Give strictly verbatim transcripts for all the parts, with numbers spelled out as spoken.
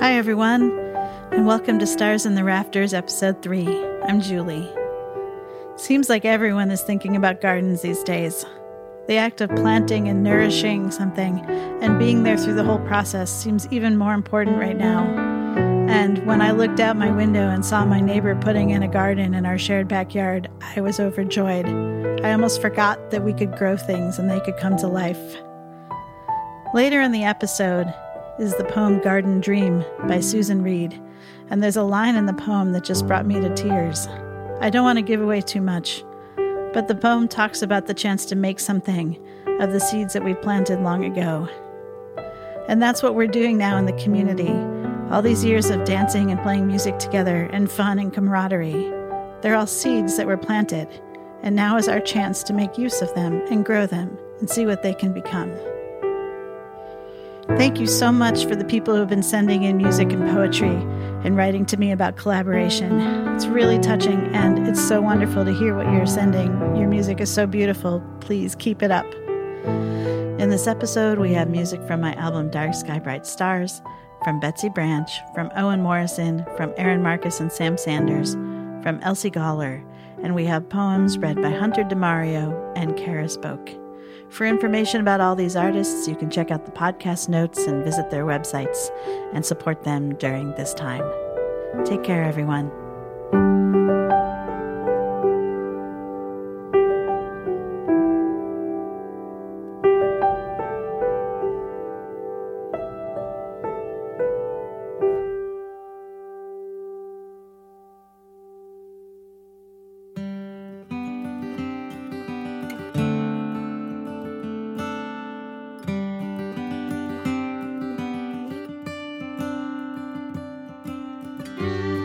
Hi, everyone, and welcome to Stars in the Rafters, Episode three. I'm Julie. Seems like everyone is thinking about gardens these days. The act of planting and nourishing something and being there through the whole process seems even more important right now. And when I looked out my window and saw my neighbor putting in a garden in our shared backyard, I was overjoyed. I almost forgot that we could grow things and they could come to life. Later in the episode is the poem Garden Dream by Susan Reid, and there's a line in the poem that just brought me to tears. I don't want to give away too much, but the poem talks about the chance to make something of the seeds that we planted long ago. And that's what we're doing now in the community. All these years of dancing and playing music together and fun and camaraderie, they're all seeds that were planted, and now is our chance to make use of them and grow them and see what they can become. Thank you so much for the people who have been sending in music and poetry and writing to me about collaboration. It's really touching, and it's so wonderful to hear what you're sending. Your music is so beautiful. Please keep it up. In this episode, we have music from my album Dark Sky, Bright Stars, from Betsy Branch, from Owen Morrison, from Aaron Marcus and Sam Sanders, from Elsie Gawler, and we have poems read by Hunter DiMario and Charis Boke. For information about all these artists, you can check out the podcast notes and visit their websites and support them during this time. Take care, everyone. Thank you.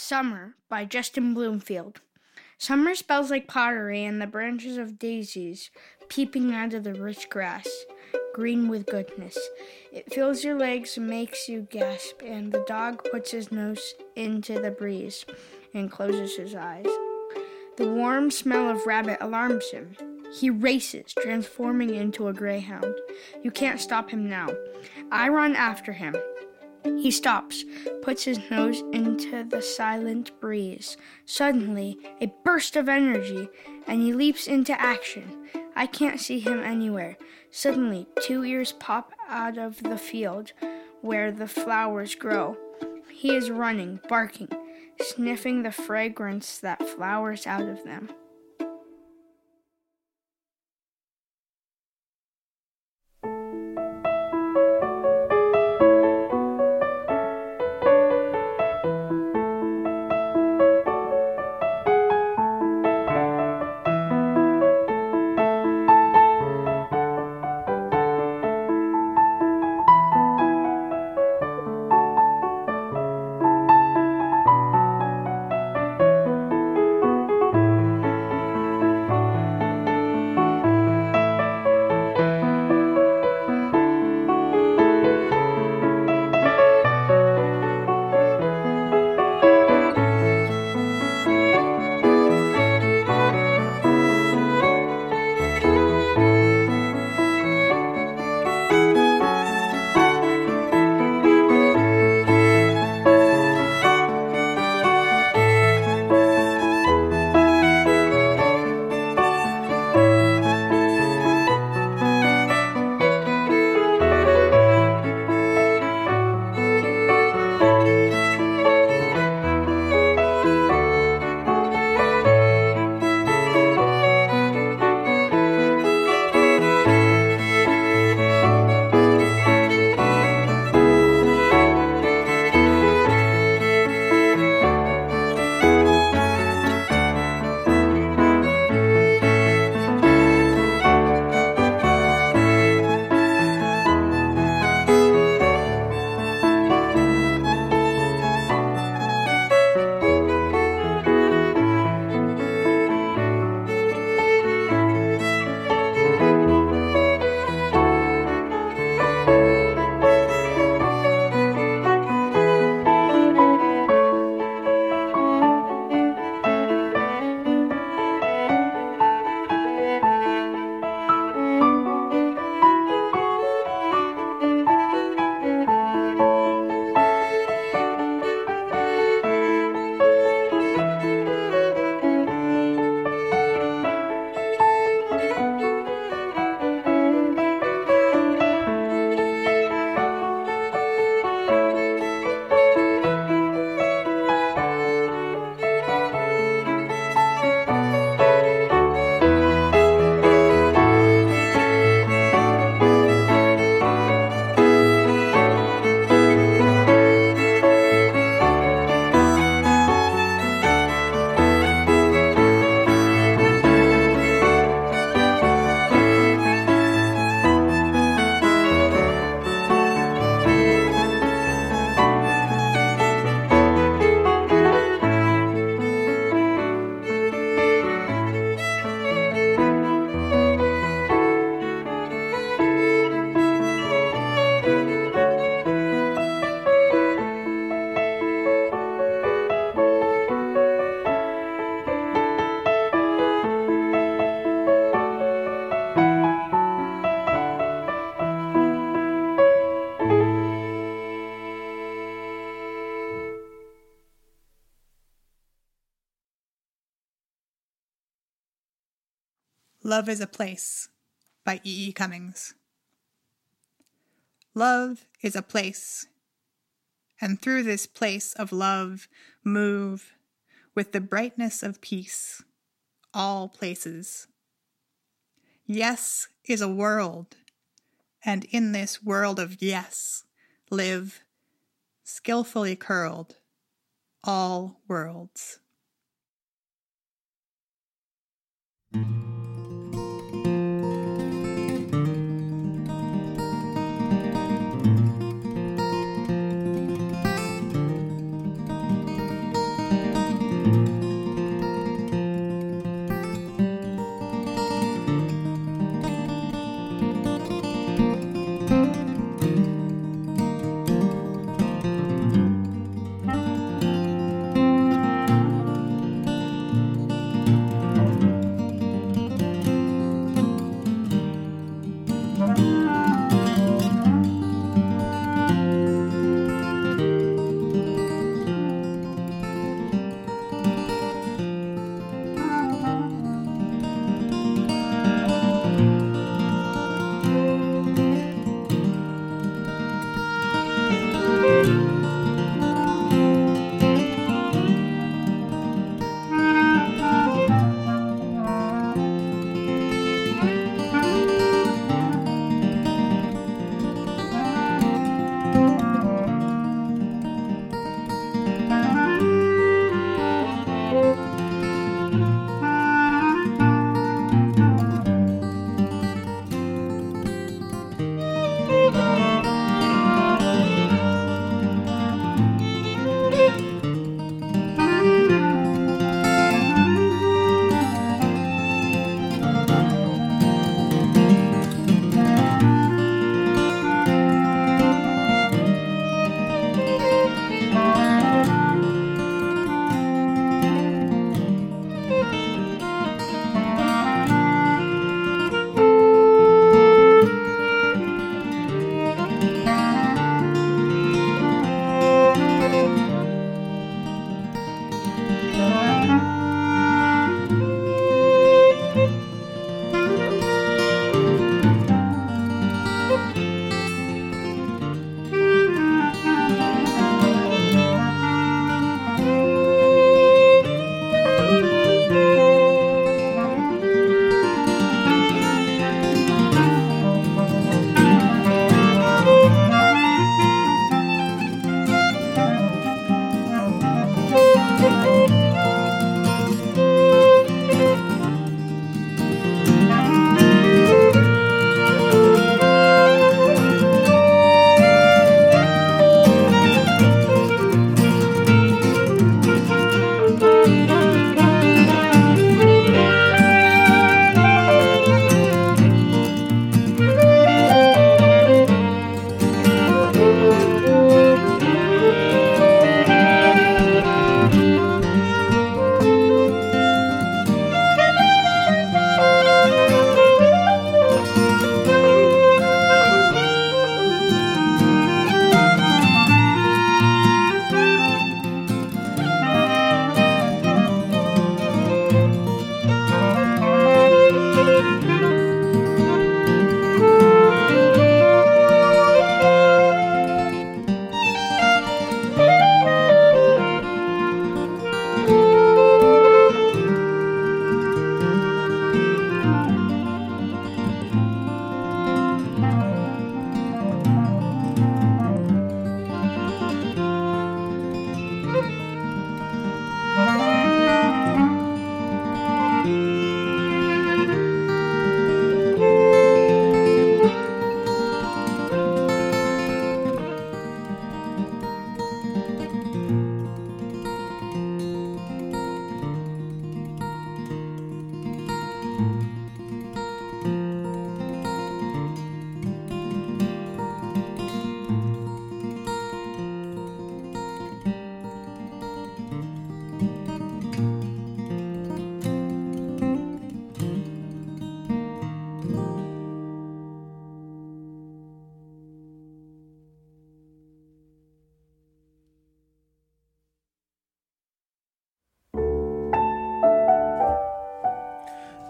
Summer by Justin Bloomfield. Summer smells like pottery and the branches of daisies peeping out of the rich grass, green with goodness. It fills your legs and makes you gasp, and the dog puts his nose into the breeze and closes his eyes. The warm smell of rabbit alarms him. He races, transforming into a greyhound. You can't stop him now. I run after him. He stops, puts his nose into the silent breeze. Suddenly, a burst of energy, and he leaps into action. I can't see him anywhere. Suddenly, two ears pop out of the field where the flowers grow. He is running, barking, sniffing the fragrance that flowers out of them. Love is a Place by E E. Cummings. Love is a place, and through this place of love move, with the brightness of peace, all places. Yes is a world, and in this world of yes live, skillfully curled, all worlds.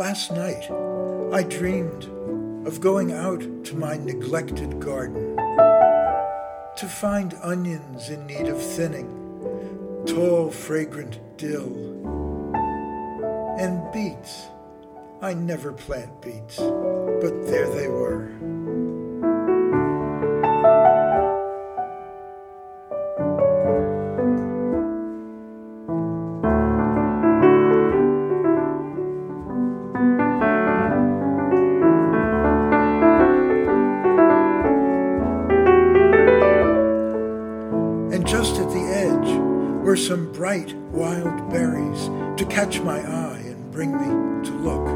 Last night, I dreamed of going out to my neglected garden to find onions in need of thinning, tall, fragrant dill, and beets. I never plant beets, but there they were. Some bright wild berries to catch my eye and bring me to look.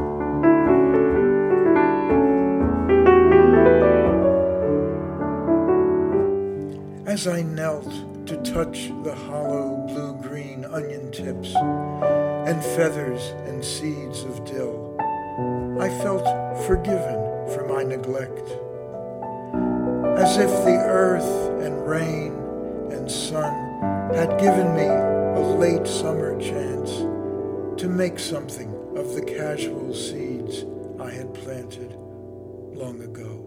As I knelt to touch the hollow blue-green onion tips and feathers and seeds of dill, I felt forgiven for my neglect, as if the earth and rain and sun had given me a late summer chance to make something of the casual seeds I had planted long ago.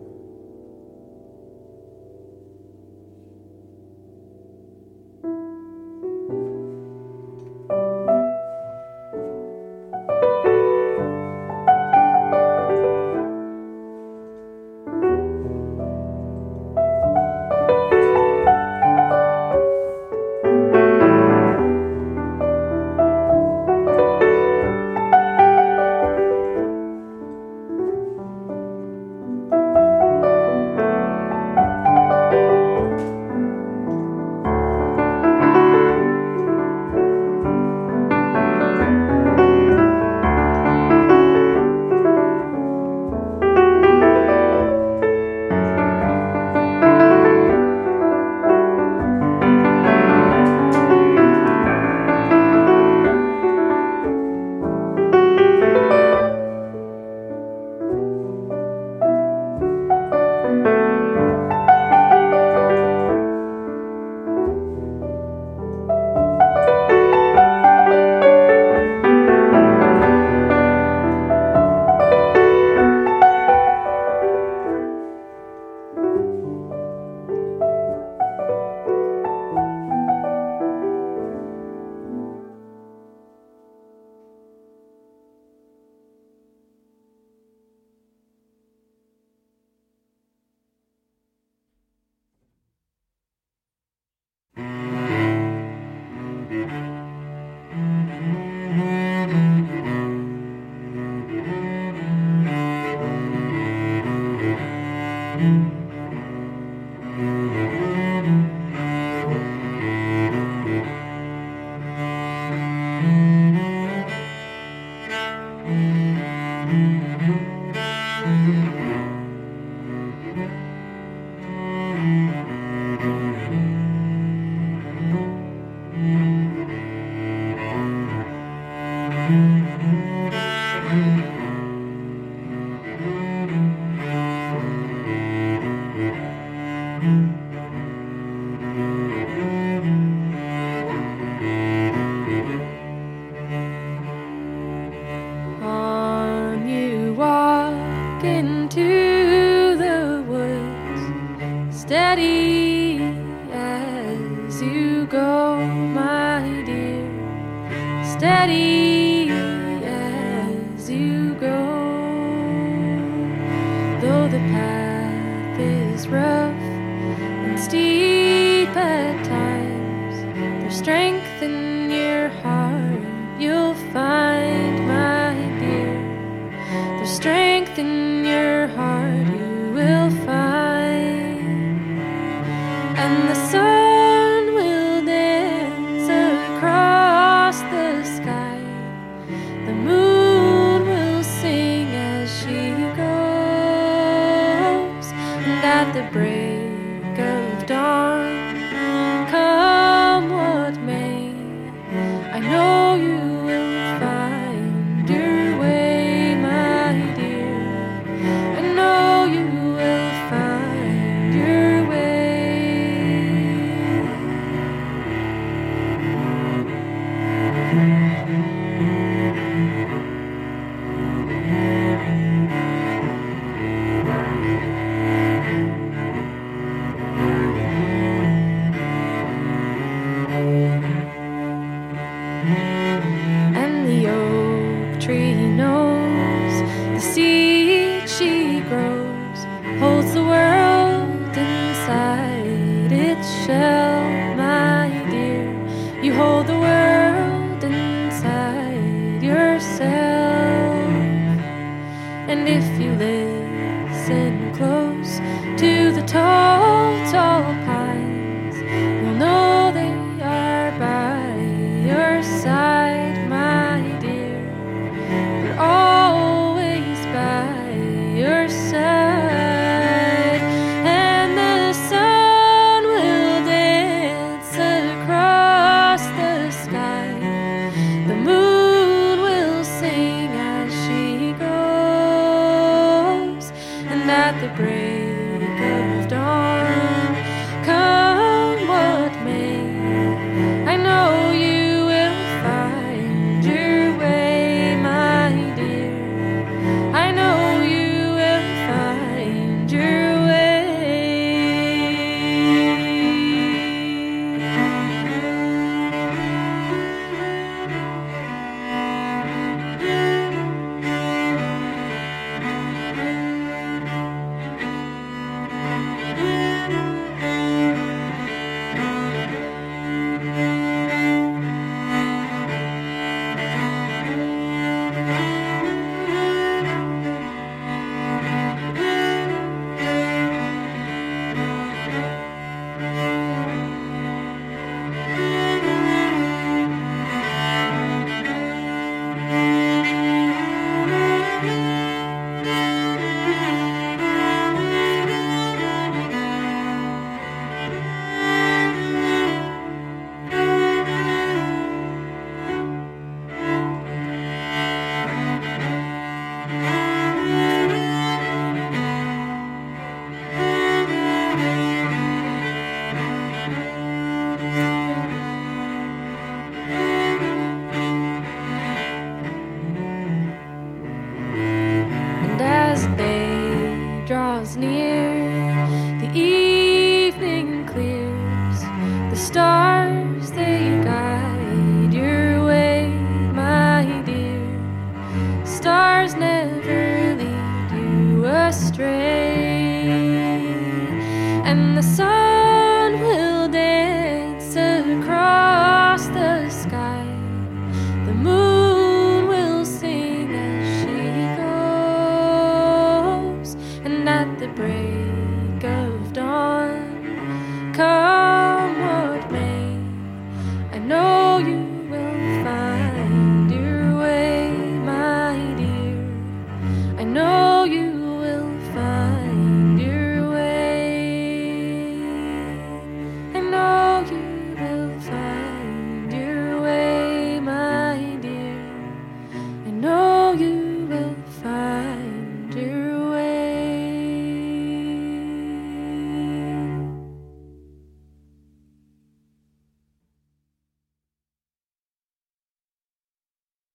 and the sun.